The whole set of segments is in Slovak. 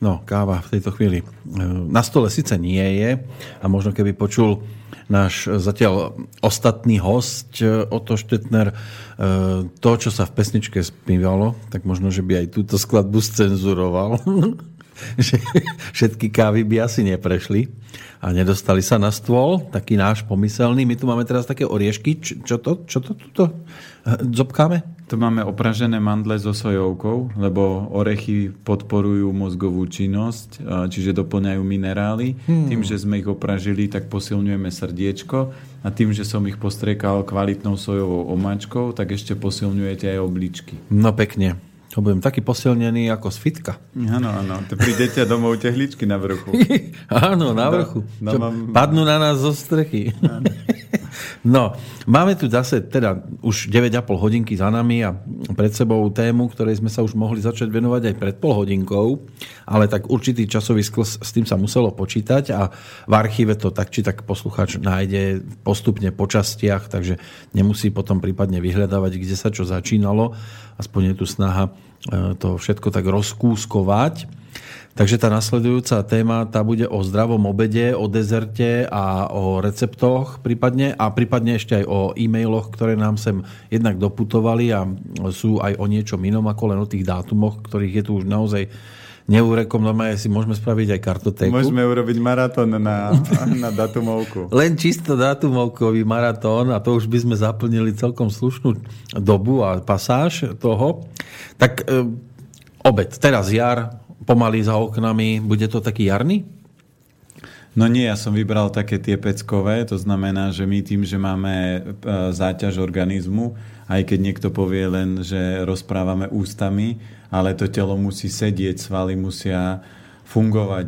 No, káva v tejto chvíli na stole síce nie je a možno keby počul náš zatiaľ ostatný host Oto Stettner to, čo sa v pesničke spívalo, tak možno, že by aj túto skladbu scenzuroval. Všetky kávy by asi neprešli a nedostali sa na stôl, taký náš pomyselný. My tu máme teraz také oriešky. Čo to zobkáme? To máme opražené mandle so sojovkou, lebo orechy podporujú mozgovú činnosť, čiže doplňajú minerály. Tým, že sme ich opražili, tak posilňujeme srdiečko a tým, že som ich postriekal kvalitnou sojovou omáčkou, tak ešte posilňujete aj obličky. No pekne. To budem taký posilnený ako z fitka. Áno, áno. To prídete domov tehličky na vrchu. Áno, na vrchu. Padnú na nás zo strechy. No, máme tu zase teda už 9,5 hodinky za nami a pred sebou tému, ktorej sme sa už mohli začať venovať aj pred pol hodinkou, ale tak určitý časový skls s tým sa muselo počítať a v archíve to tak či tak poslucháč nájde postupne po častiach, takže nemusí potom prípadne vyhľadávať, kde sa čo začínalo. Aspoň je tu snaha to všetko tak rozkúskovať. Takže tá nasledujúca téma, tá bude o zdravom obede, o dezerte a o receptoch prípadne a prípadne ešte aj o e-mailoch, ktoré nám sem jednak doputovali a sú aj o niečom inom ako len o tých dátumoch, ktorých je tu už naozaj neurekom, normálne si môžeme spraviť aj kartotéku. Môžeme urobiť maratón na datumovku. Len čisto datumovkový maratón a to už by sme zaplnili celkom slušnú dobu a pasáž toho. Tak obed, teraz jar, pomaly za oknami, bude to taký jarný? No nie, ja som vybral také tie peckové, to znamená, že my tým, že máme záťaž organizmu, aj keď niekto povie len, že rozprávame ústami, ale to telo musí sedieť, svaly musia fungovať,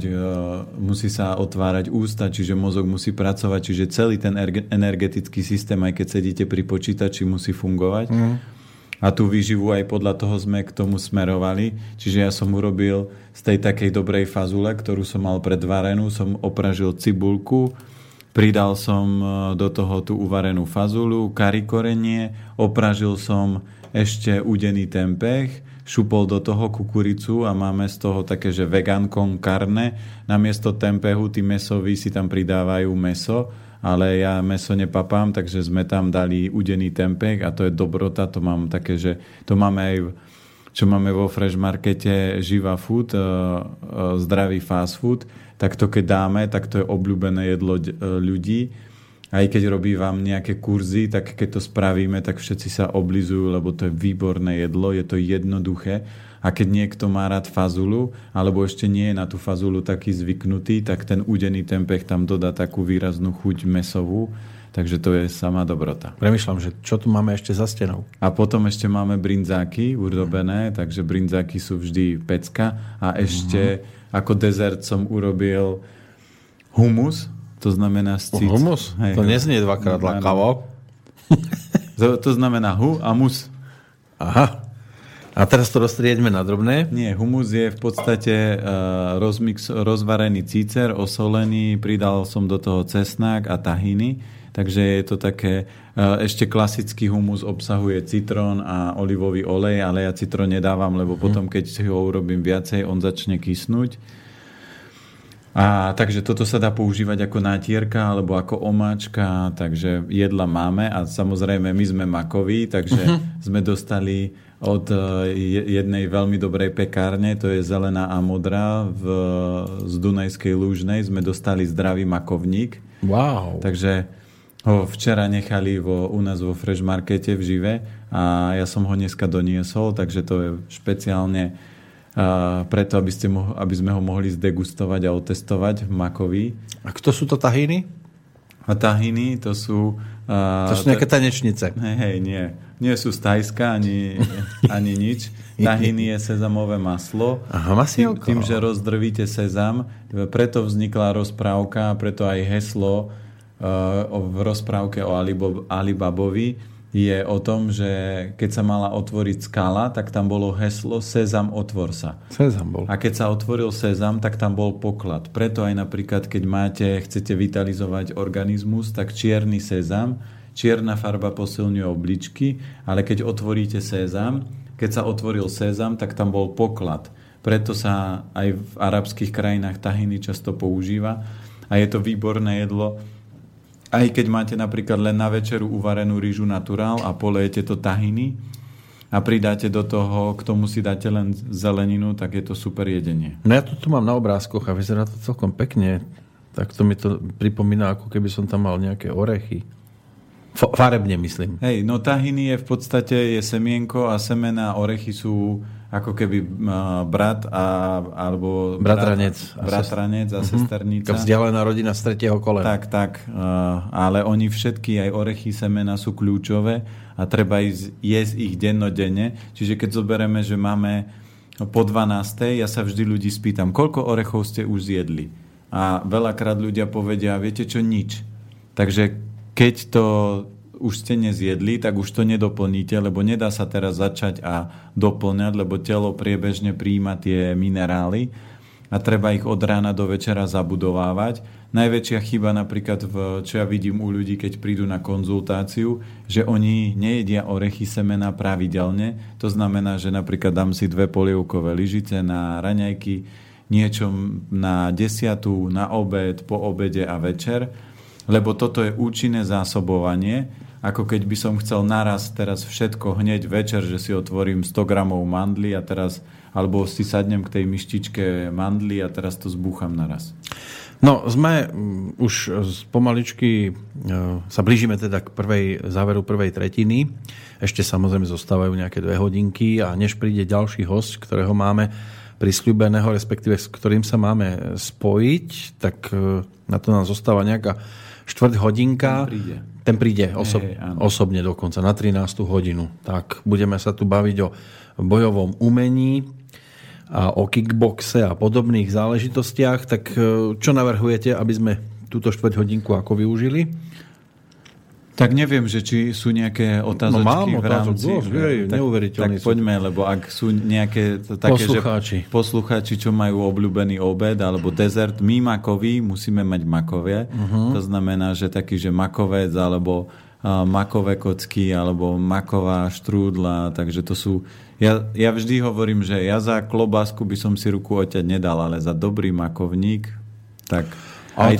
musí sa otvárať ústa, čiže mozog musí pracovať, čiže celý ten energetický systém, aj keď sedíte pri počítači, musí fungovať. A tú výživu aj podľa toho sme k tomu smerovali. Čiže ja som urobil z tej takej dobrej fazule, ktorú som mal predvarenú, som opražil cibulku, pridal som do toho tú uvarenú fazulu, karikorenie, opražil som ešte udený tempeh, šupol do toho kukuricu a máme z toho také, že vegan con carne. Namiesto tempehu tí mesoví si tam pridávajú meso, ale ja meso nepapám, takže sme tam dali udený tempeh a to je dobrota, to mám také, že to máme aj, čo máme vo Fresh Markete, živá food, zdravý fast food, tak to keď dáme, tak to je obľúbené jedlo ľudí. Aj keď robí vám nejaké kurzy, tak keď to spravíme, tak všetci sa oblizujú, lebo to je výborné jedlo, je to jednoduché. A keď niekto má rád fazulu, alebo ešte nie je na tú fazulu taký zvyknutý, tak ten udený tempeh tam dodá takú výraznú chuť mesovú. Takže to je sama dobrota. Premýšľam, že čo tu máme ešte za stenou. A potom ešte máme brinzáky urobené, takže brinzáky sú vždy pecka. A ešte ako dezert som urobil humus. To znamená scic. Humus? Hej, to neznie dvakrát lakavo. To znamená hu a mus. Aha. A teraz to rozstriedme na drobné? Nie, humus je v podstate rozvarený cícer, osolený, pridal som do toho cesnák a tahiny, takže je to také, ešte klasický humus obsahuje citrón a olivový olej, ale ja citrón nedávam, lebo potom, keď si ho urobím viacej, on začne kysnúť. A takže toto sa dá používať ako nátierka alebo ako omáčka, takže jedla máme a samozrejme my sme makoví, takže sme dostali od jednej veľmi dobrej pekárne, to je zelená a modrá z Dunajskej Lúžnej, sme dostali zdravý makovník. Wow. Takže ho včera nechali u nás vo Fresh Markete v Žive a ja som ho dneska doniesol, takže to je špeciálne preto, aby sme ho mohli zdegustovať a otestovať v makovi. A kto sú to tahiny? A tahiny to sú... to sú nejaké tanečnice. Hej, nie. Nie sú z Thajska ani nič. Tahiny je sezamové maslo. Aha, masielko. Tým, že rozdrvíte sezam, preto vznikla rozprávka, preto aj heslo v rozprávke o Alibabovi je o tom, že keď sa mala otvoriť skala, tak tam bolo heslo Sezam, otvor sa. Sezam bol. A keď sa otvoril sezam, tak tam bol poklad. Preto aj napríklad, keď chcete vitalizovať organizmus, tak čierny sezam, čierna farba posilňuje obličky, ale keď otvoríte sezam, keď sa otvoril sezam, tak tam bol poklad. Preto sa aj v arabských krajinách tahiny často používa a je to výborné jedlo. Aj keď máte napríklad len na večeru uvarenú rýžu naturál a polejete to tahiny a pridáte do toho, k tomu si dáte len zeleninu, tak je to super jedenie. No ja to tu mám na obrázkoch a vyzerá to celkom pekne. Tak to mi to pripomína, ako keby som tam mal nejaké orechy. Farebne myslím. Hej, no tahiny je v podstate je semienko a semena orechy sú ako keby brat alebo bratranec a sesternica. Vzdialená rodina z tretieho kolena. Tak. Ale oni všetky, aj orechy, semena sú kľúčové a treba jesť ich dennodenne. Čiže keď zoberieme, že máme po 12. ja sa vždy ľudí spýtam, koľko orechov ste už zjedli? A veľakrát ľudia povedia, viete čo, nič. Takže keď to už ste nezjedli, tak už to nedoplníte, lebo nedá sa teraz začať a doplňať, lebo telo priebežne prijíma tie minerály a treba ich od rána do večera zabudovávať. Najväčšia chyba napríklad, čo ja vidím u ľudí, keď prídu na konzultáciu, že oni nejedia orechy, semená pravidelne. To znamená, že napríklad dám si 2 polievkové lyžice na raňajky, niečo na 10, na obed, po obede a večer, lebo toto je účinné zásobovanie. Ako keď by som chcel naraz teraz všetko hneď večer, že si otvorím 100 gramov mandly a teraz, alebo si sadnem k tej myštičke mandly a teraz to zbúcham naraz. No, sme už pomaličky sa blížime teda k záveru prvej tretiny. Ešte samozrejme zostávajú nejaké 2 hodinky a než príde ďalší hosť, ktorého máme prisľúbeného, respektíve s ktorým sa máme spojiť, tak na to nám zostáva nejaká 1/4 hodinka. Ten príde osobne dokonca na 13. hodinu. Tak budeme sa tu baviť o bojovom umení a o kickboxe a podobných záležitostiach. Tak čo navrhujete, aby sme túto 1/4 hodinku ako využili? Tak neviem, že či sú nejaké otázočky v rámci. Tak poďme, lebo ak sú nejaké také, poslucháči, čo majú obľúbený obed alebo dezert, my makoví musíme mať makové. To znamená, že taký, že makovec alebo makové kocky alebo maková štrúdla, takže to sú... Ja vždy hovorím, že ja za klobásku by som si ruku odtiaľ nedal, ale za dobrý makovník, tak... Aj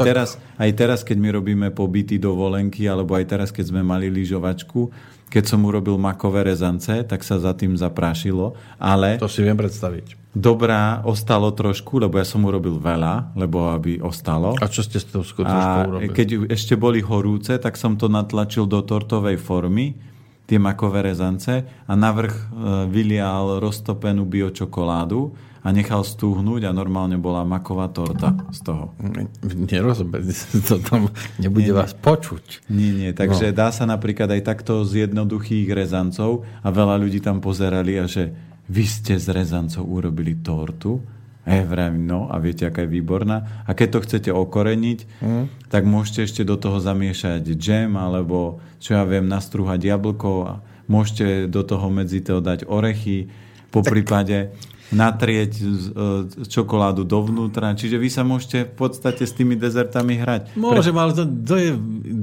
teraz, keď my robíme pobyty, dovolenky, alebo aj teraz, keď sme mali lyžovačku, keď som urobil makové rezance, tak sa za tým zaprášilo, ale... To si viem predstaviť. Dobrá, ostalo trošku, lebo ja som urobil veľa, lebo aby ostalo. A čo ste s tou trošku urobili? Keď ešte boli horúce, tak som to natlačil do tortovej formy, tie makové rezance, a navrch vylial roztopenú biočokoládu a nechal stúhnuť a normálne bola maková torta z toho. Nerozumiem, to tam nebude vás počuť. Nie, takže dá sa napríklad aj takto z jednoduchých rezancov a veľa ľudí tam pozerali a že vy ste z rezancov urobili tortu a ja vravím, no a viete, aká je výborná. A keď to chcete okoreniť, tak môžete ešte do toho zamiešať džem alebo, čo ja viem, nastrúhať jablko a môžete do toho medzi toho dať orechy, po prípade natrieť čokoládu dovnútra. Čiže vy sa môžete v podstate s tými dezertami hrať. Môžem, ale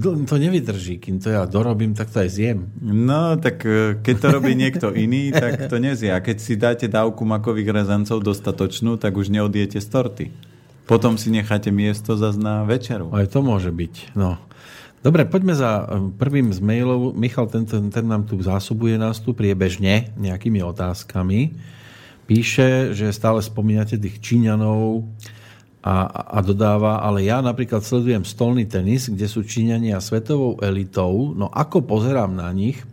to nevydrží. Kým to ja dorobím, tak to aj zjem. No, tak keď to robí niekto iný, tak to nezje. A keď si dáte dávku makových rezancov dostatočnú, tak už neodjete z torty. Potom si necháte miesto zase na večeru. Aj to môže byť, no. Dobre, poďme za prvým z mailov. Michal, ten nám tu zásobuje nás tu priebežne nejakými otázkami. Píše, že stále spomínate tých Číňanov a dodáva, ale ja napríklad sledujem stolný tenis, kde sú Číňania svetovou elitou, no ako pozerám na nich,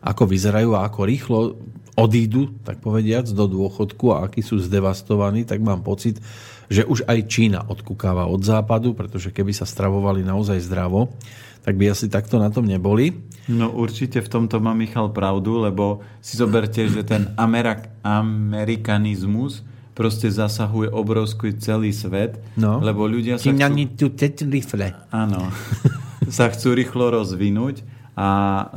ako vyzerajú a ako rýchlo odídu, tak povediac, do dôchodku a akí sú zdevastovaní, tak mám pocit, že už aj Čína odkúkáva od západu, pretože keby sa stravovali naozaj zdravo, tak by asi takto na tom neboli. No určite v tomto má Michal pravdu, lebo si zoberte, že ten amerikanizmus proste zasahuje obrovský celý svet, no, lebo ľudia sa chcú rýchlo rozvinúť a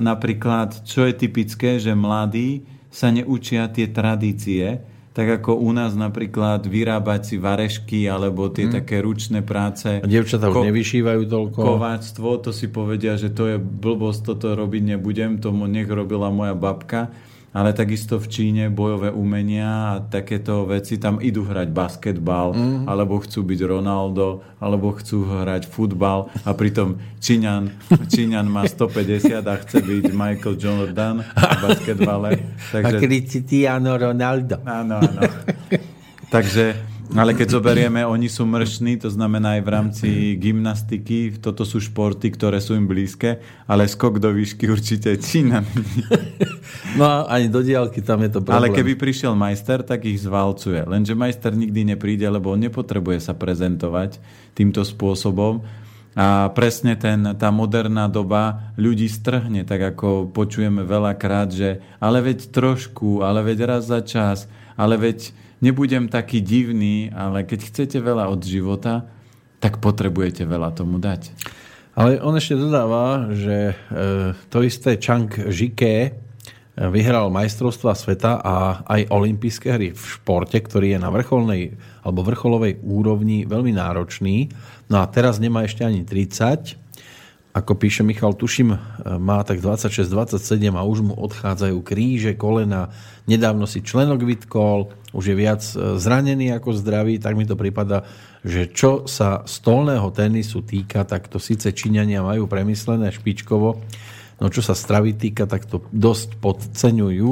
napríklad, čo je typické, že mladí sa neučia tie tradície, tak ako u nás napríklad vyrábať si varešky alebo tie také ručné práce. A dievčatá už nevyšívajú toľko. Kováctvo, to si povedia, že to je blbosť, toto robiť nebudem, tomu nech robila moja babka. ale takisto v Číne bojové umenia a takéto veci. Tam idú hrať basketbal, alebo chcú byť Ronaldo, alebo chcú hrať futbal a pritom Číňan má 150 a chce byť Michael Jordan v basketbale. Takže... A Cristiano Ronaldo. Áno. Takže... Ale keď zoberieme, oni sú mršní, to znamená aj v rámci gymnastiky, toto sú športy, ktoré sú im blízke, ale skok do výšky určite Čína. No ani do diaľky tam je to problém. Ale keby prišiel majster, tak ich zvalcuje. Lenže majster nikdy nepríde, lebo on nepotrebuje sa prezentovať týmto spôsobom. A presne tá moderná doba ľudí strhne, tak ako počujeme veľakrát, že ale veď trošku, ale veď raz za čas, ale veď nebudem taký divný, ale keď chcete veľa od života, tak potrebujete veľa tomu dať. Ale on ešte dodáva, že to isté Čang Žiké vyhral majstrovstvá sveta a aj olympijské hry v športe, ktorý je na vrcholnej alebo vrcholovej úrovni veľmi náročný. No a teraz nemá ešte ani 30. Ako píše Michal, tuším, má tak 26-27 a už mu odchádzajú kríže, kolena. Nedávno si členok vytkol, už je viac zranený ako zdravý, tak mi to prípada, že čo sa stolného tenisu týka, tak to síce Číňania majú premyslené špičkovo, no čo sa stravy týka, tak to dosť podceňujú.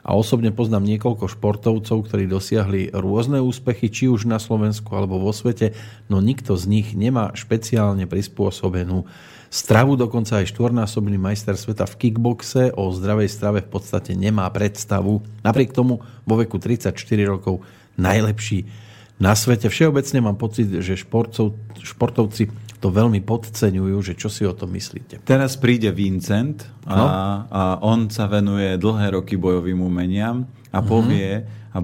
A osobne poznám niekoľko športovcov, ktorí dosiahli rôzne úspechy, či už na Slovensku alebo vo svete, no nikto z nich nemá špeciálne prispôsobenú stravu, dokonca aj 4-násobný majster sveta v kickboxe o zdravej strave v podstate nemá predstavu. Napriek tomu vo veku 34 rokov najlepší na svete. Všeobecne mám pocit, že športovci to veľmi podceňujú, že čo si o tom myslíte. Teraz príde Vincent a on sa venuje dlhé roky bojovým umeniam a povie a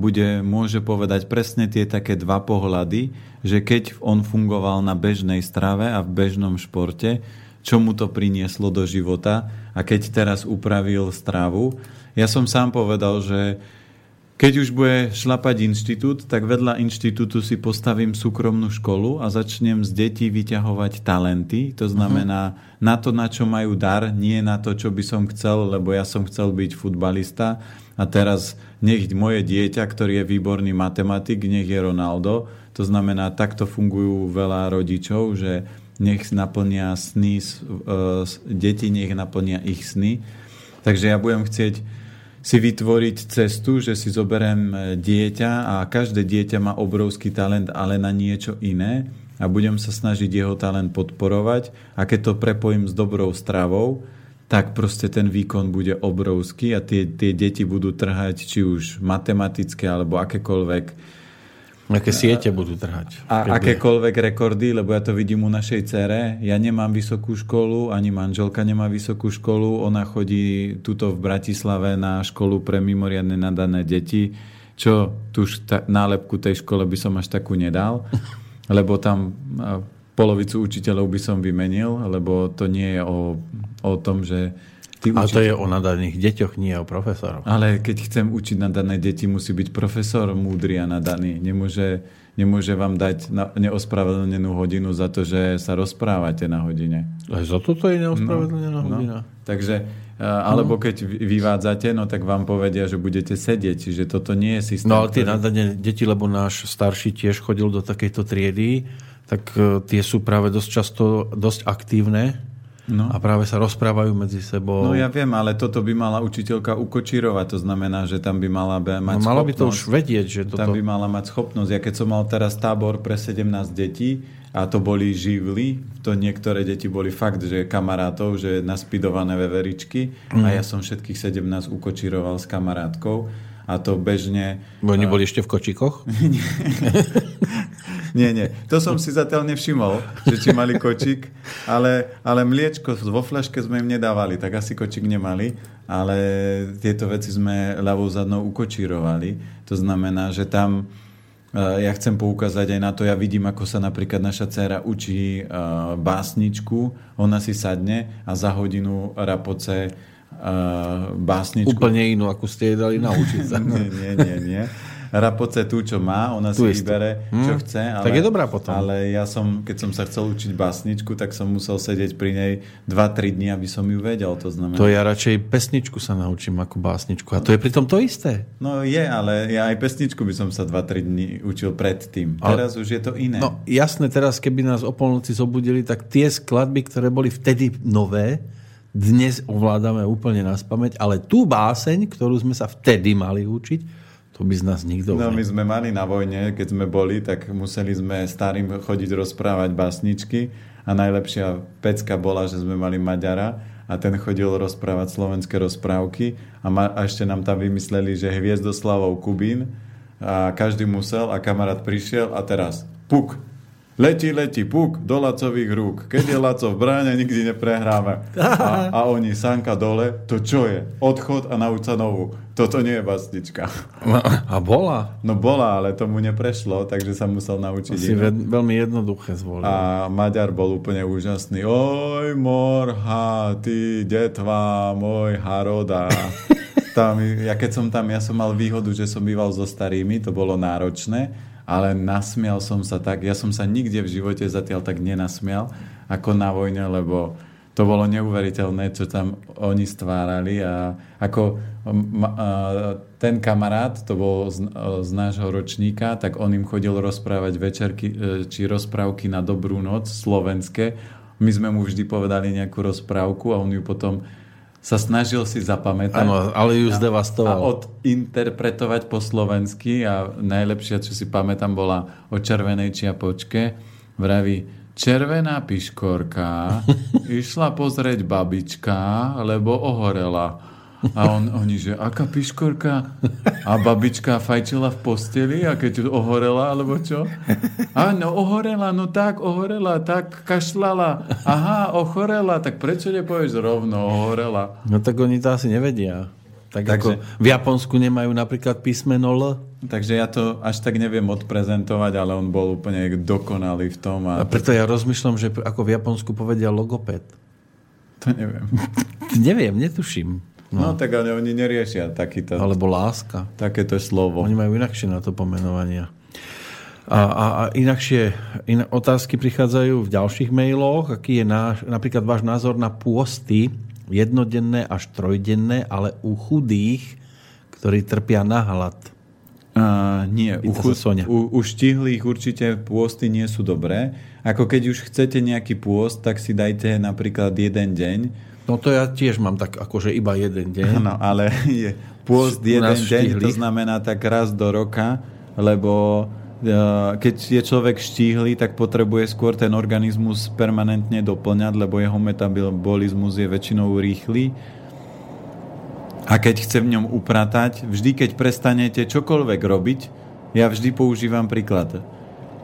môže povedať presne tie také dva pohľady, že keď on fungoval na bežnej strave a v bežnom športe, čo mu to prinieslo do života a keď teraz upravil stravu. Ja som sám povedal, že keď už bude šlapať inštitút, tak vedľa inštitútu si postavím súkromnú školu a začnem z detí vyťahovať talenty. To znamená na to, na čo majú dar, nie na to, čo by som chcel, lebo ja som chcel byť futbalista a teraz nech moje dieťa, ktorý je výborný matematik, nech je Ronaldo. To znamená, takto fungujú veľa rodičov, že nech naplnia sny, deti nech naplnia ich sny. Takže ja budem chcieť si vytvoriť cestu, že si zoberiem dieťa a každé dieťa má obrovský talent, ale na niečo iné a budem sa snažiť jeho talent podporovať a keď to prepojím s dobrou stravou, tak proste ten výkon bude obrovský a tie deti budú trhať či už matematické alebo akékoľvek. Aké siete budú trhať. A akékoľvek rekordy, lebo ja to vidím u našej dcere. Ja nemám vysokú školu, ani manželka nemá vysokú školu. Ona chodí tuto v Bratislave na školu pre mimoriadne nadané deti, čo tú nálepku tej škole by som až takú nedal, lebo tam polovicu učiteľov by som vymenil, lebo to nie je o tom, že... A to je o nadaných deťoch, nie o profesoroch. Ale keď chcem učiť nadané deti, musí byť profesor múdry a nadaný. Nemôže vám dať neospravedlnenú hodinu za to, že sa rozprávate na hodine. A za toto je neospravedlnená hodina. No. Takže... Alebo keď vyvádzate, no tak vám povedia, že budete sedieť, čiže toto nie je systém. No ale tie nadané deti, lebo náš starší tiež chodil do takejto triedy, tak tie sú práve dosť často dosť aktívne. No. A práve sa rozprávajú medzi sebou. No ja viem, ale toto by mala učiteľka ukočírovať, to znamená, že tam by mala mať schopnosť. Mala by to už vedieť, že toto... Tam by mala mať schopnosť. Ja keď som mal teraz tábor pre 17 detí a to boli živly, to niektoré deti boli fakt, že kamarátov, že naspidované veveričky a ja som všetkých 17 ukočíroval s kamarátkou a to bežne... Oni boli ešte v kočíkoch? Nie. To som si zatiaľ nevšimol, že či mali kočík, ale mliečko vo fľaške sme im nedávali, tak asi kočík nemali, ale tieto veci sme ľavou zadnou ukočírovali. To znamená, že tam ja chcem poukázať aj na to, ja vidím, ako sa napríklad naša dcéra učí básničku, ona si sadne a za hodinu rapoce básničku. Úplne inú, ako ste jej dali naučiť sa. nie. rapoce tú, čo má, ona tu si vybere, čo chce. Ale, tak je dobrá potom. Ale ja som, keď som sa chcel učiť básničku, tak som musel sedieť pri nej 2-3 dní, aby som ju vedel. To znamená. To ja radšej pesničku sa naučím ako básničku. A to je pritom to isté. No je, ale ja aj pesničku by som sa 2-3 dní učil predtým. Ale teraz už je to iné. No jasné, teraz keby nás o polnoci zobudili, tak tie skladby, ktoré boli vtedy nové, dnes ovládame úplne naspamäť, ale tú báseň, ktorú sme sa vtedy mali učiť, to by z nás nikto... No my sme mali na vojne, keď sme boli, tak museli sme starým chodiť rozprávať básničky a najlepšia pecka bola, že sme mali Maďara a ten chodil rozprávať slovenské rozprávky a ešte nám tam vymysleli, že Hviezdoslavov Kubín a každý musel a kamarát prišiel a teraz puk. Letí puk do Lacových rúk. Keď je Laco v bráne, nikdy neprehráme. A oni, sanka dole, to čo je? Odchod a nauč sa novú. Toto nie je básnička. A bola? No bola, ale tomu neprešlo, takže sa musel naučiť. Asi veľmi jednoduché zvolil. A Maďar bol úplne úžasný. Oj morha, ty detva, môj haroda. Ja som mal výhodu, že som býval so starými, to bolo náročné. Ale nasmial som sa tak, ja som sa nikde v živote zatiaľ tak nenasmial ako na vojne, lebo to bolo neuveriteľné, čo tam oni stvárali a ako ten kamarát, to bol z nášho ročníka, tak on im chodil rozprávať večerky či rozprávky na dobrú noc slovenské. My sme mu vždy povedali nejakú rozprávku a on ju potom sa snažil si zapamätať. Áno, ale ju zdevastoval. A odinterpretovať po slovensky a najlepšia, čo si pamätám, bola o červenej čiapočke. Vraví, červená piškorka išla pozrieť babička, lebo ohorela. A oni, že aká piškorka? A babička fajčila v posteli a keď ohorela, alebo čo? Áno, ohorela, no tak ohorela, tak kašlala. Aha, ochorela, tak prečo nepovieš rovno ohorela? No tak oni to asi nevedia. Takže v Japonsku nemajú napríklad písmeno L. Takže ja to až tak neviem odprezentovať, ale on bol úplne dokonalý v tom. A preto ja rozmýšľam, že ako v Japonsku povedia logopéd. To neviem. Netuším. No tak ale oni neriešia takýto... Alebo láska. Takéto slovo. Oni majú inakšie na to pomenovania. A inakšie otázky prichádzajú v ďalších mailoch. Aký je napríklad váš názor na pôsty, jednodenné až trojdenné, ale u chudých, ktorí trpia na hlad? Nie, u štihlých určite pôsty nie sú dobré. Ako keď už chcete nejaký pôst, tak si dajte napríklad jeden deň. No to ja tiež mám tak akože iba jeden deň. Áno, ale je pôst jeden deň, to znamená tak raz do roka, lebo keď je človek štíhly, tak potrebuje skôr ten organizmus permanentne doplňať, lebo jeho metabolizmus je väčšinou rýchly. A keď chce v ňom upratať, vždy keď prestanete čokoľvek robiť, ja vždy používam príklad.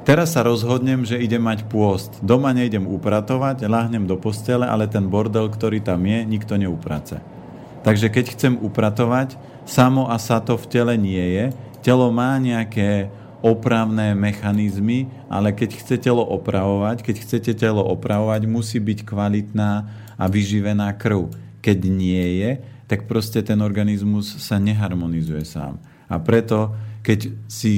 Teraz sa rozhodnem, že idem mať pôst. Doma nejdem upratovať, ľahnem do postele, ale ten bordel, ktorý tam je, nikto neuprace. Takže keď chcem upratovať, samo a sato v tele nie je. Telo má nejaké opravné mechanizmy, ale keď chcete telo opravovať, musí byť kvalitná a vyživená krv. Keď nie je, tak proste ten organizmus sa neharmonizuje sám. A preto... Keď si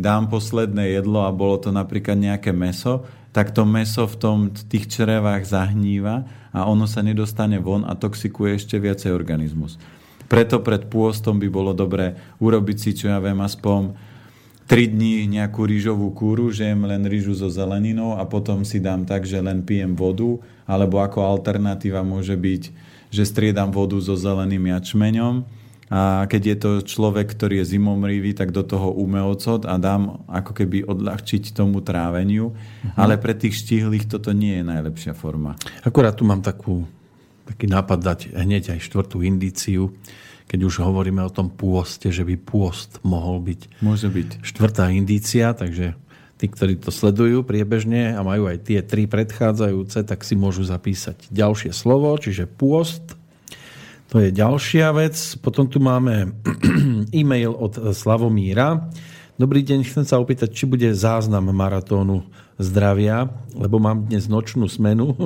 dám posledné jedlo a bolo to napríklad nejaké mäso, tak to mäso v tých črevách zahníva a ono sa nedostane von a toxikuje ešte viacej organizmus. Preto pred pôstom by bolo dobré urobiť si, čo ja viem, aspoň 3 dní nejakú rýžovú kúru, že jem len rýžu so zeleninou a potom si dám tak, že len pijem vodu, alebo ako alternatíva môže byť, že striedam vodu so zeleným jačmeňom. A keď je to človek, ktorý je zimomrivý, tak do toho ume ocot a dám ako keby odľahčiť tomu tráveniu. Mhm. Ale pre tých štíhlych toto nie je najlepšia forma. Akurát tu mám taký nápad dať hneď aj 4. indíciu, keď už hovoríme o tom pôste, že by pôst mohol byť. Môže byť. 4. indícia, takže tí, ktorí to sledujú priebežne a majú aj tie 3 predchádzajúce, tak si môžu zapísať ďalšie slovo, čiže pôst. To je ďalšia vec. Potom tu máme e-mail od Slavomíra. Dobrý deň, chcem sa opýtať, či bude záznam maratónu zdravia, lebo mám dnes nočnú smenu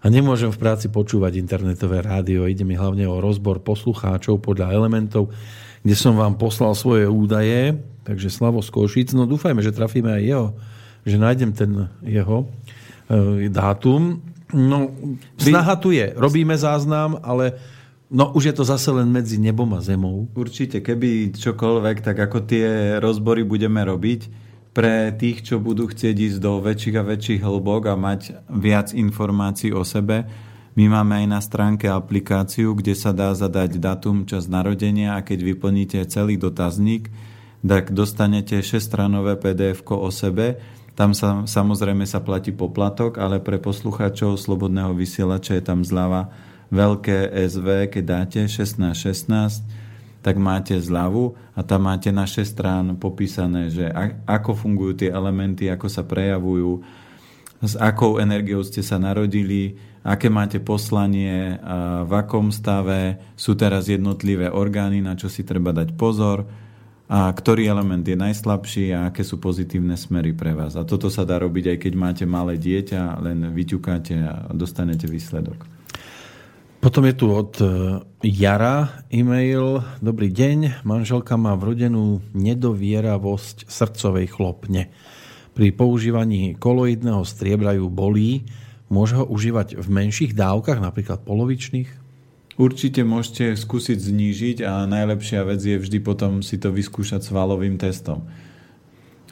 a A nemôžem v práci počúvať internetové rádio. Ide mi hlavne o rozbor poslucháčov podľa elementov, kde som vám poslal svoje údaje. Takže Slavo z Košíc. No dúfajme, že trafíme aj jeho. Že nájdem ten jeho dátum. No, snaha tu je. Robíme záznam, ale... No už je to zase len medzi nebom a zemou. Určite, keby čokoľvek, tak ako tie rozbory budeme robiť pre tých, čo budú chcieť ísť do väčších a väčších hĺbok a mať viac informácií o sebe. My máme aj na stránke aplikáciu, kde sa dá zadať datum, čas narodenia a keď vyplníte celý dotazník, tak dostanete 6-stranové PDF-ko o sebe. Tam sa, samozrejme sa platí poplatok, ale pre poslucháčov Slobodného vysielača je tam zľava veľké SV, keď dáte 1616, tak máte zľavu a tam máte na 6 strán popísané, že ako fungujú tie elementy, ako sa prejavujú, s akou energiou ste sa narodili, aké máte poslanie, v akom stave sú teraz jednotlivé orgány, na čo si treba dať pozor a ktorý element je najslabší a aké sú pozitívne smery pre vás. A toto sa dá robiť, aj keď máte malé dieťa, len vyťukáte a dostanete výsledok. Potom je tu od Jara e-mail. Dobrý deň, manželka má vrodenú nedovieravosť srdcovej chlopne. Pri používaní koloidného striebra ju bolí. Môže ho užívať v menších dávkach, napríklad polovičných? Určite môžete skúsiť znížiť a najlepšia vec je vždy potom si to vyskúšať svalovým testom.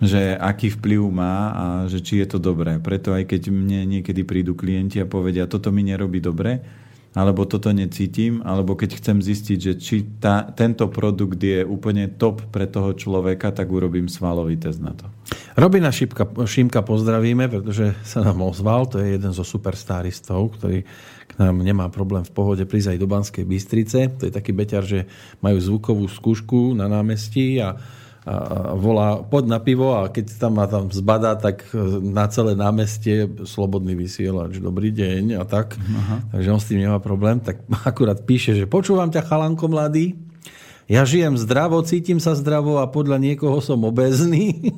Že aký vplyv má a že či je to dobré. Preto aj keď mne niekedy prídu klienti a povedia, toto mi nerobí dobre, alebo toto necítim, alebo keď chcem zistiť, že či tento produkt je úplne top pre toho človeka, tak urobím svalový test na to. Robina Šipka pozdravíme, pretože sa nám ozval, to je jeden zo superstaristov, ktorý k nám nemá problém v pohode prísť aj do Banskej Bystrice. To je taký beťar, že majú zvukovú skúšku na námestí a volá, poď na pivo a keď tam ma tam zbadá, tak na celé námestie Slobodný vysielač, dobrý deň a tak. Aha. Takže on s tým nemá problém, tak akurát píše, že počúvam ťa, chalanko mladý, ja žijem zdravo, cítim sa zdravo a podľa niekoho som obézny,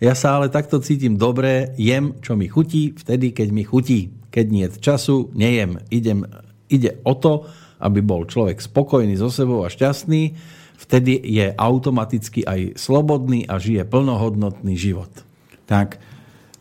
ja sa ale takto cítim dobre, jem, čo mi chutí, vtedy, keď mi chutí, keď nie je času, nejem. Ide o to, aby bol človek spokojný so sebou a šťastný, vtedy je automaticky aj slobodný a žije plnohodnotný život. Tak,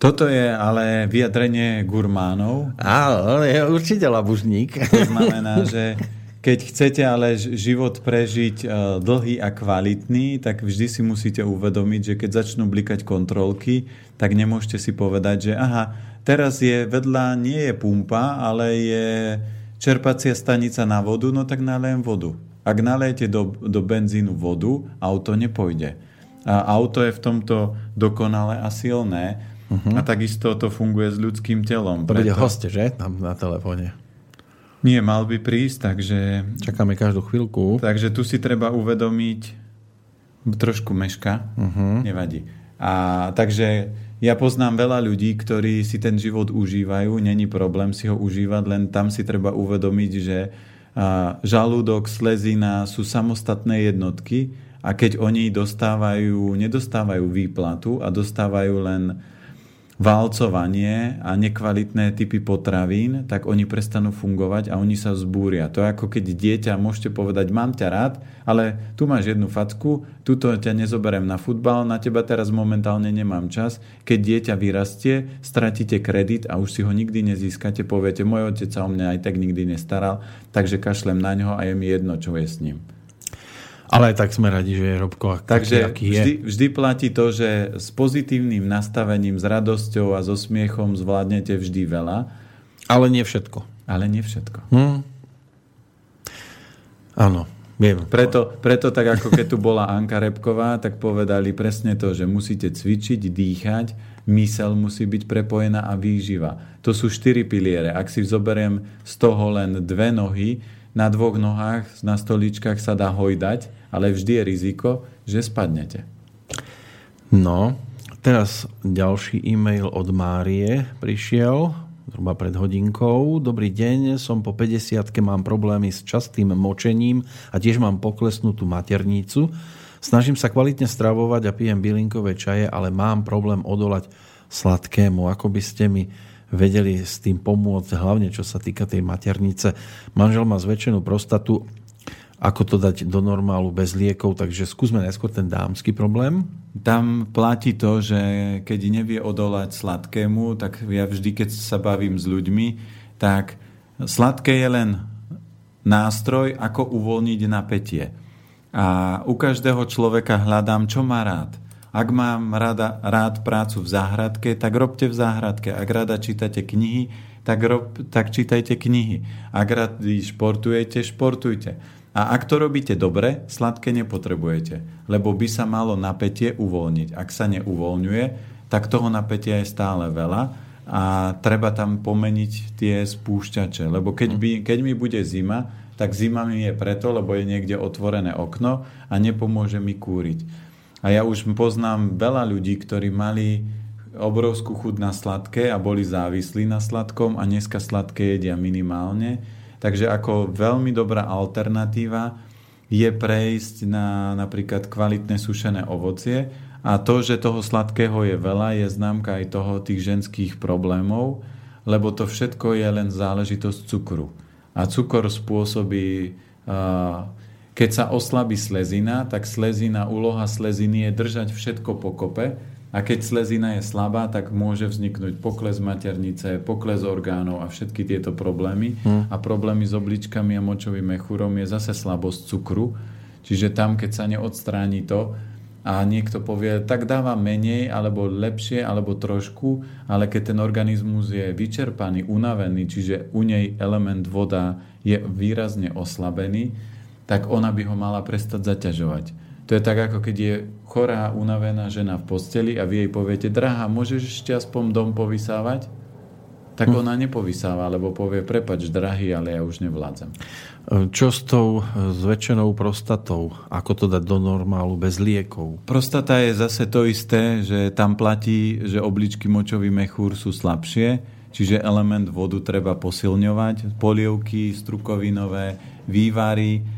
toto je ale vyjadrenie gurmánov. Áno, je určite labužník. To znamená, že keď chcete ale život prežiť dlhý a kvalitný, tak vždy si musíte uvedomiť, že keď začnú blikať kontrolky, tak nemôžete si povedať, že aha, teraz je vedľa, nie je pumpa, ale je čerpacia stanica na vodu, no tak nalejem vodu. Ak nalejete do benzínu vodu, auto nepôjde. A auto je v tomto dokonalé a silné. Uh-huh. A takisto to funguje s ľudským telom. To bude hoste, že? Tam na telefóne. Nie, mal by prísť, takže... Čakáme každú chvíľku. Takže tu si treba uvedomiť... Trošku meška. Uh-huh. Nevadí. A takže... Ja poznám veľa ľudí, ktorí si ten život užívajú. Není problém si ho užívať, len tam si treba uvedomiť, že žalúdok, slezina sú samostatné jednotky a keď oni nedostávajú výplatu a dostávajú len válcovanie a nekvalitné typy potravín, tak oni prestanú fungovať a oni sa vzbúria. To je ako keď dieťa môžete povedať, mám ťa rád, ale tu máš jednu facku, tuto ťa nezoberiem na futbal, na teba teraz momentálne nemám čas. Keď dieťa vyrastie, stratíte kredit a už si ho nikdy nezískate, poviete, môj otec sa o mňa aj tak nikdy nestaral, takže kašlem na ňoho a je mi jedno, čo je s ním. Ale tak sme radi, že je Robko aký, takže aký je. Vždy platí to, že s pozitívnym nastavením, s radosťou a so smiechom zvládnete vždy veľa. Ale nie všetko. Áno, viem. Preto tak, ako keď tu bola Anka Repková, tak povedali presne to, že musíte cvičiť, dýchať, myseľ musí byť prepojená a výživa. To sú 4 piliere. Ak si zoberiem z toho len 2 nohy, na 2 nohách, na stoličkách sa dá hojdať, ale vždy je riziko, že spadnete. No, teraz ďalší e-mail od Márie prišiel, zhruba pred hodinkou. Dobrý deň, som po 50-ke, mám problémy s častým močením a tiež mám poklesnutú maternicu. Snažím sa kvalitne stravovať a pijem bylinkové čaje, ale mám problém odolať sladkému. Ako by ste mi vedeli s tým pomôcť, hlavne čo sa týka tej maternice. Manžel má zväčšenú prostatu, ako to dať do normálu bez liekov, takže skúsme najskôr ten dámsky problém. Tam platí to, že keď nevie odolať sladkému, tak ja vždy, keď sa bavím s ľuďmi, tak sladké je len nástroj, ako uvoľniť napätie. A u každého človeka hľadám, čo má rád. Ak mám rád prácu v záhradke, tak robte v záhradke. Ak rada čítate knihy, tak čítajte knihy. Ak radi športujete, športujte. A ak to robíte dobre, sladké nepotrebujete, lebo by sa malo napätie uvoľniť. Ak sa neuvoľňuje, tak toho napätia je stále veľa a treba tam pomeniť tie spúšťače. Lebo keď mi bude zima, tak zima mi je preto, lebo je niekde otvorené okno a nepomôže mi kúriť. A ja už poznám veľa ľudí, ktorí mali obrovskú chuť na sladké a boli závislí na sladkom a dneska sladké jedia minimálne. Takže ako veľmi dobrá alternatíva je prejsť na napríklad kvalitné sušené ovocie a to, že toho sladkého je veľa, je známka aj toho tých ženských problémov, lebo to všetko je len záležitosť cukru. A cukor spôsobí, keď sa oslabí slezina, tak úloha sleziny je držať všetko pokope a keď slezina je slabá, tak môže vzniknúť pokles maternice, pokles orgánov a všetky tieto problémy. A problémy s obličkami a močovým mechúrom je zase slabosť cukru. Čiže tam, keď sa neodstráni to a niekto povie, tak dáva menej, alebo lepšie, alebo trošku, ale keď ten organizmus je vyčerpaný, unavený, čiže u nej element voda je výrazne oslabený, tak ona by ho mala prestať zaťažovať. To je tak, ako keď je chorá, unavená žena v posteli a vy jej poviete, drahá, môžeš ešte aspoň dom povysávať? Tak ona nepovysáva, lebo povie, prepáč, drahý, ale ja už nevládzam. Čo s tou zväčšenou prostatou? Ako to dať do normálu bez liekov? Prostata je zase to isté, že tam platí, že obličky, močový mechúr sú slabšie, čiže element vodu treba posilňovať, polievky, strukovinové, vývary,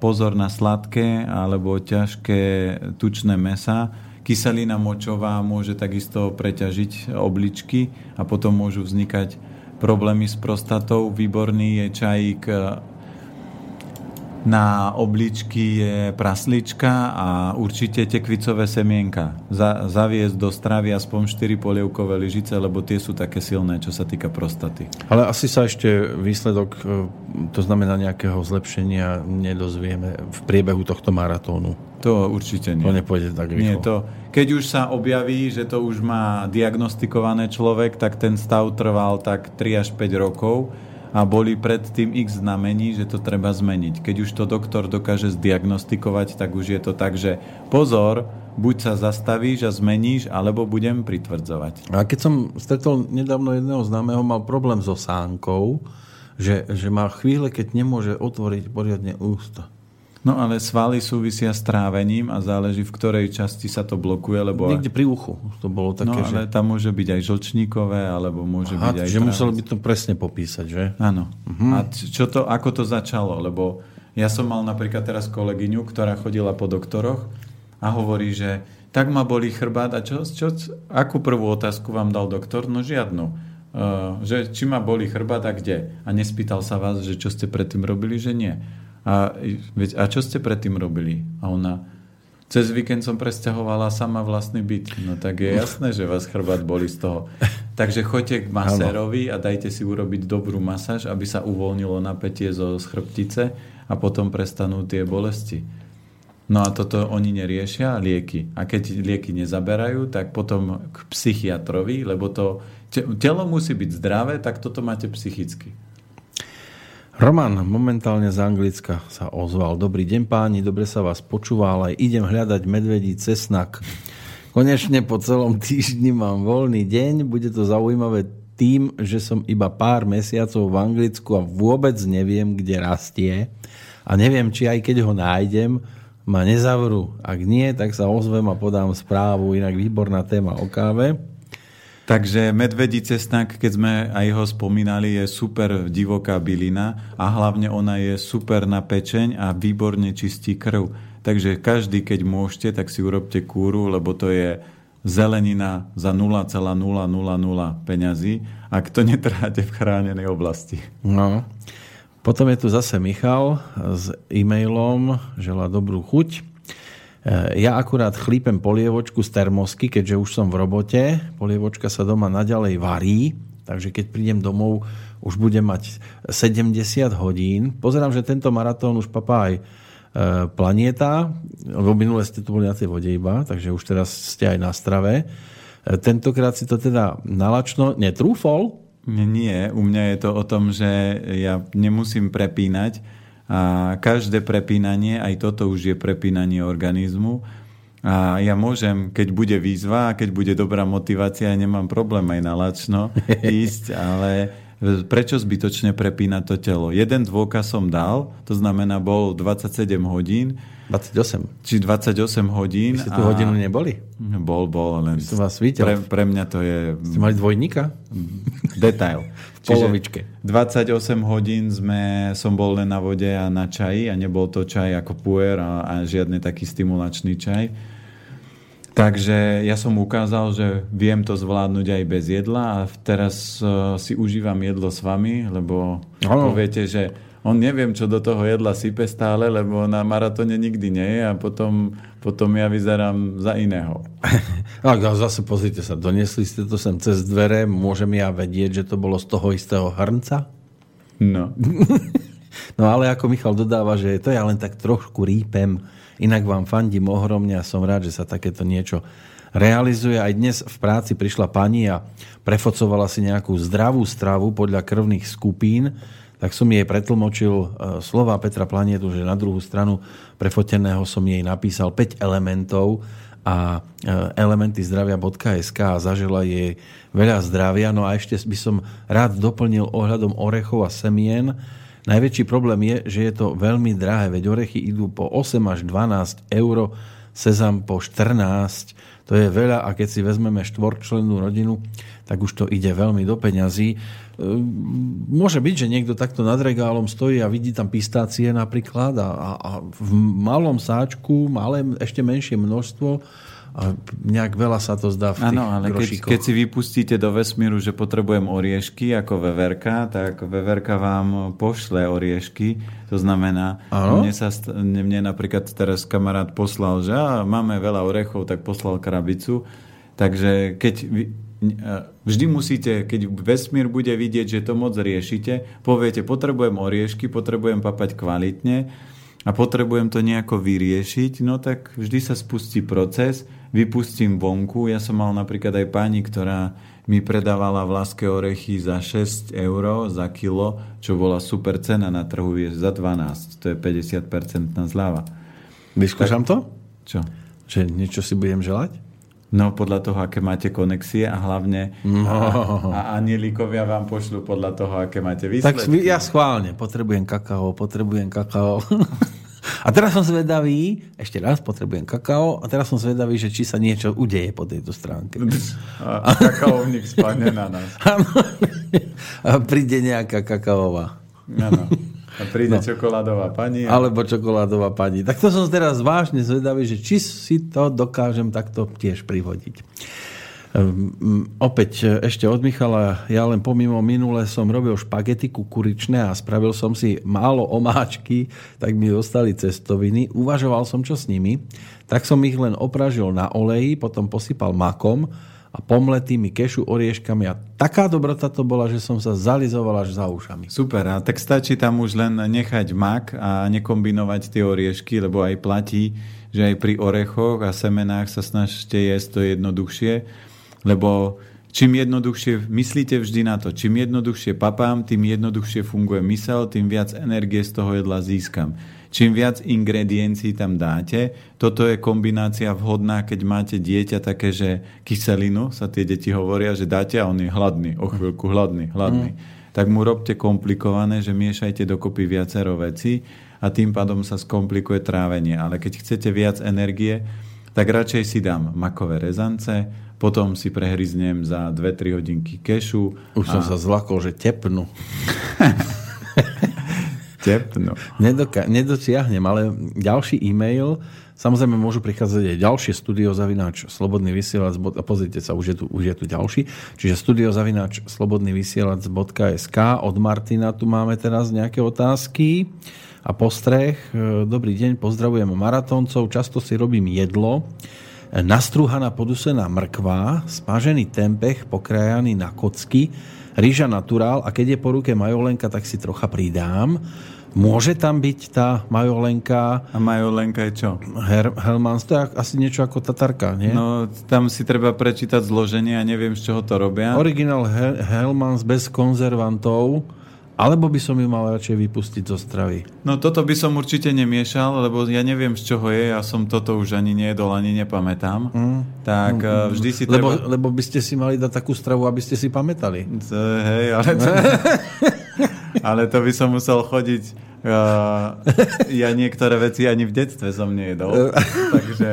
pozor na sladké alebo ťažké tučné mäsa. Kyselina močová môže takisto preťažiť obličky a potom môžu vznikať problémy s prostatou. Výborný je čajík na obličky, je praslička a určite tekvicové semienka. Zaviesť do stravy aspoň 4 polievkové lyžice, lebo tie sú také silné, čo sa týka prostaty. Ale asi sa ešte výsledok, to znamená nejakého zlepšenia, nedozvieme v priebehu tohto maratónu. To určite nie. To nepôjde tak rýchlo. Keď už sa objaví, že to už má diagnostikované človek, tak ten stav trval tak 3 až 5 rokov a boli predtým x znamení, že to treba zmeniť. Keď už to doktor dokáže zdiagnostikovať, tak už je to tak, že pozor, buď sa zastavíš a zmeníš, alebo budem pritvrdzovať. A keď som stretol nedávno jedného známeho, mal problém so sánkou, že má chvíle, keď nemôže otvoriť poriadne ústa. No ale svaly súvisia s trávením a záleží, v ktorej časti sa to blokuje. Lebo niekde pri uchu to bolo také, no, ale tam môže byť aj žlčníkové, alebo môže byť aj že musel by to presne popísať, že? Áno. Uh-huh. A ako to začalo? Lebo ja som mal napríklad teraz kolegyňu, ktorá chodila po doktoroch a hovorí, že tak ma bolí chrbát a akú prvú otázku vám dal doktor? No žiadnu. Že či ma bolí chrbát a kde? A nespýtal sa vás, že čo ste predtým robili, že nie. A čo ste predtým robili? A ona, cez víkend som presťahovala sama vlastný byt. No tak je jasné, že vás chrbát boli z toho. Takže choďte k masérovi a dajte si urobiť dobrú masáž, aby sa uvoľnilo napätie zo chrbtice a potom prestanú tie bolesti. No a toto oni neriešia, lieky. A keď lieky nezaberajú, tak potom k psychiatrovi, lebo to telo musí byť zdravé, tak toto máte psychicky. Roman momentálne z Anglicka sa ozval. Dobrý deň páni, dobre sa vás počúva, ale idem hľadať medvedí cesnak. Konečne po celom týždni mám voľný deň. Bude to zaujímavé tým, že som iba pár mesiacov v Anglicku a vôbec neviem, kde rastie. A neviem, či aj keď ho nájdem, ma nezavrú. Ak nie, tak sa ozvem a podám správu. Inak výborná téma o káve. Takže medvedí cesnak, keď sme aj ho spomínali, je super divoká bylina a hlavne ona je super na pečeň a výborne čistí krv. Takže každý, keď môžete, tak si urobte kúru, lebo to je zelenina za 0,000 peňazí, ak to netráte v chránenej oblasti. No. Potom je tu zase Michal s e-mailom, želá dobrú chuť. Ja akurát chlípem polievočku z termosky, keďže už som v robote. Polievočka sa doma naďalej varí, takže keď prídem domov, už budem mať 70 hodín. Pozerám, že tento maratón už papá aj planieta, lebo minule ste tu boli na tej vode iba, takže už teraz ste aj na strave. Tentokrát si to teda nalačno netrúfol? Nie, u mňa je to o tom, že ja nemusím prepínať a každé prepínanie, aj toto už je prepínanie organizmu a ja môžem, keď bude výzva a keď bude dobrá motivácia, nemám problém aj nalačno ísť, ale prečo zbytočne prepínať to telo? Jeden dôkaz som dal, to znamená, bol 27 hodín. 28. Či 28 hodín. Vy ste tu hodinu neboli? Bol, len pre mňa to je... Ste mali dvojníka? Detail. V polovičke. 28 hodín som bol len na vode a na čaji a nebol to čaj ako puer a žiadny taký stimulačný čaj. Takže ja som ukázal, že viem to zvládnuť aj bez jedla a teraz si užívam jedlo s vami, lebo poviete, že on neviem, čo do toho jedla sype stále, lebo na maratóne nikdy nie je a potom ja vyzerám za iného. A zase pozrite sa, donesli ste to sem cez dvere, môžem ja vedieť, že to bolo z toho istého hrnca? No. No ale ako Michal dodáva, že to ja len tak trošku rýpem, inak vám fandím ohromne a som rád, že sa takéto niečo realizuje. Aj dnes v práci prišla pani a prefocovala si nejakú zdravú stravu podľa krvných skupín, tak som jej pretlmočil slova Petra Planietu, že na druhú stranu prefoteného som jej napísal 5 elementov a elementyzdravia.sk a zažila jej veľa zdravia. No a ešte by som rád doplnil ohľadom orechov a semien. Najväčší problém je, že je to veľmi drahé, veď orechy idú po 8 až 12 eur, sezam po 14, to je veľa a keď si vezmeme štvorčlennú rodinu, tak už to ide veľmi do peňazí. Môže byť, že niekto takto nad regálom stojí a vidí tam pistácie napríklad a v malom sáčku, malé, ešte menšie množstvo, a nejak veľa sa to zdá v tých grošíkoch. Keď si vypustíte do vesmíru, že potrebujem oriešky ako veverka, tak veverka vám pošle oriešky. To znamená, mne napríklad teraz kamarát poslal, že máme veľa orechov, tak poslal krabicu. Takže vždy musíte, keď vesmír bude vidieť, že to moc riešite, poviete, potrebujem oriešky, potrebujem papať kvalitne, a potrebujem to nejako vyriešiť, no tak vždy sa spustí proces, vypustím vonku. Ja som mal napríklad aj pani, ktorá mi predávala vlaské orechy za 6 eur za kilo, čo bola super cena na trhu, je za 12. To je 50% zľava. Vyskúšam to? Čo? Že niečo si budem želať? No podľa toho, aké máte konexie a hlavne a anílikovia vám pošľú podľa toho, aké máte výsledky. Tak ja schválne, potrebujem kakao. A teraz som zvedavý, ešte raz potrebujem kakao a teraz som zvedavý, že či sa niečo udeje po tejto stránke. A kakaovník spadne na nás. A príde nejaká kakaová. Áno. A príde čokoládová pani. Alebo čokoládová pani. Tak to som teraz vážne zvedavý, že či si to dokážem takto tiež privodiť. Opäť ešte od Michala, ja len pomimo minule som robil špagety kukuričné a spravil som si málo omáčky, tak mi dostali cestoviny. Uvažoval som, čo s nimi. Tak som ich len opražil na oleji, potom posypal makom a pomletými kešu orieškami a taká dobrota to bola, že som sa zalizoval až za ušami. Super, a tak stačí tam už len nechať mak a nekombinovať tie oriešky, lebo aj platí, že aj pri orechoch a semenách sa snažte jesť to jednoduchšie, lebo čím jednoduchšie, myslíte vždy na to, čím jednoduchšie papám, tým jednoduchšie funguje myseľ, tým viac energie z toho jedla získam. Čím viac ingrediencií tam dáte, toto je kombinácia vhodná, keď máte dieťa také, že kyselinu, sa tie deti hovoria, že dáte a on je hladný, o chvíľku hladný. Tak mu robte komplikované, že miešajte dokopy viacero veci a tým pádom sa skomplikuje trávenie. Ale keď chcete viac energie, tak radšej si dám makové rezance, potom si prehryznem za 2-3 hodinky kešu. Už som sa zlakol, že tepnu. Tepnu. Nedočiahnem, ale ďalší e-mail Samozrejme môžu prichádzať aj ďalšie studio@slobodnyvysielac. Pozrite sa, už je tu ďalší. Čiže studio@slobodnyvysielac.sk. Od Martina tu máme teraz nejaké otázky a postreh. Dobrý deň, pozdravujem maratóncov. Často si robím jedlo. Nastrúhaná podusená mrkva, spážený tempeh, pokrajaný na kocky, ryža naturál a keď je po ruke majolenka, tak si trocha pridám. Môže tam byť tá majolenka? A majolenka je čo? Helmans, to je asi niečo ako tatarka, nie? No, tam si treba prečítať zloženie a neviem, z čoho to robia. Originál Helmans bez konzervantov. Alebo by som ju mal radšej vypustiť zo stravy? No toto by som určite nemiešal, lebo ja neviem, z čoho je. Ja som toto už ani nejedol, ani nepamätám. Tak vždy si treba... Lebo by ste si mali dať takú stravu, aby ste si pamätali. Ale to by som musel chodiť. Ja niektoré veci ani v detstve som nejedol. Takže...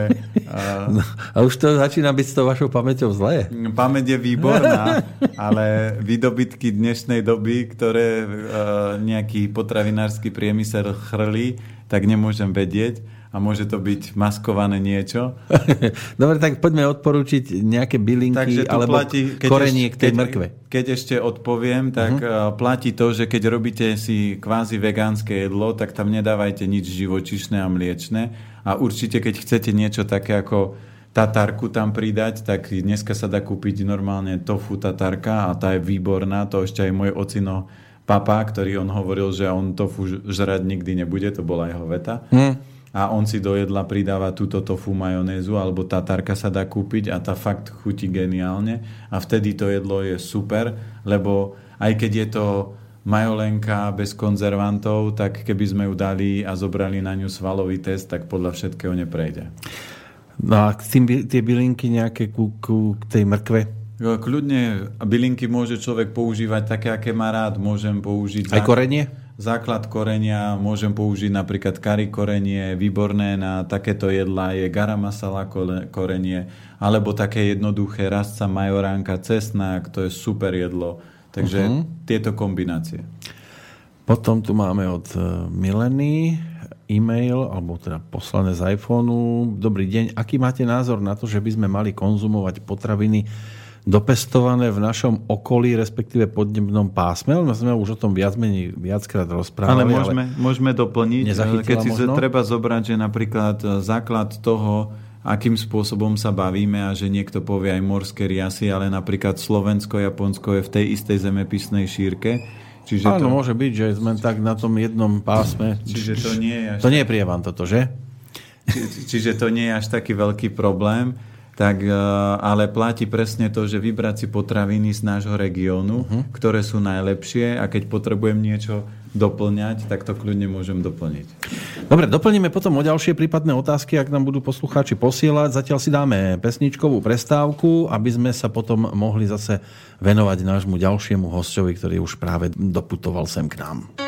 A už to začína byť s tou vašou pamäťou zlé. Pamäť je výborná, ale výdobytky dnešnej doby, ktoré nejaký potravinársky priemysel chrlí, tak nemôžem vedieť a môže to byť maskované niečo. Dobre, tak poďme odporúčiť nejaké bylinky alebo koreniek tej mrkve. Keď ešte odpoviem, tak platí to, že keď robíte si kvázi vegánske jedlo, tak tam nedávajte nič živočíšne a mliečne. A určite, keď chcete niečo také ako tatarku tam pridať, tak dneska sa dá kúpiť normálne tofu tatarka a tá je výborná. To ešte aj môj ocino papa, ktorý on hovoril, že on tofu žrať nikdy nebude, to bola jeho veta. A on si do jedla pridáva túto tofu majonézu, alebo tatarka sa dá kúpiť a tá fakt chutí geniálne. A vtedy to jedlo je super, lebo aj keď je to majolenka bez konzervantov, tak keby sme ju dali a zobrali na ňu svalový test, tak podľa všetkého neprejde. No a tie bylinky nejaké ku tej mrkve? Kľudne bylinky môže človek používať také, aké má rád. Môžem použiť... Aj korenie? Základ korenia. Môžem použiť napríklad kari korenie. Výborné na takéto jedlá je garam masala korenie. Alebo také jednoduché rastca majoránka, cesnák. To je super jedlo. Takže tieto kombinácie. Potom tu máme od Mileny e-mail, alebo teda poslané z iPhoneu. Dobrý deň, aký máte názor na to, že by sme mali konzumovať potraviny dopestované v našom okolí, respektíve podnebnom pásme? My sme už o tom viackrát rozprávali. Ale môžeme doplniť, keď si treba zobrať, že napríklad základ toho, akým spôsobom sa bavíme a že niekto povie aj morské riasy, ale napríklad Slovensko, Japonsko je v tej istej zemepisnej šírke. Čiže áno, to... môže byť, že sme tak na tom jednom pásme. Čiže to nie je až... To nie je prievan toto, že? Čiže to nie je až taký veľký problém. Tak, ale platí presne to, že vybrať si potraviny z nášho regiónu, ktoré sú najlepšie a keď potrebujem niečo doplňať, tak to kľudne môžem doplniť. Dobre, doplníme potom o ďalšie prípadné otázky, ak nám budú poslucháči posielať. Zatiaľ si dáme pesničkovú prestávku, aby sme sa potom mohli zase venovať nášmu ďalšiemu hosťovi, ktorý už práve doputoval sem k nám.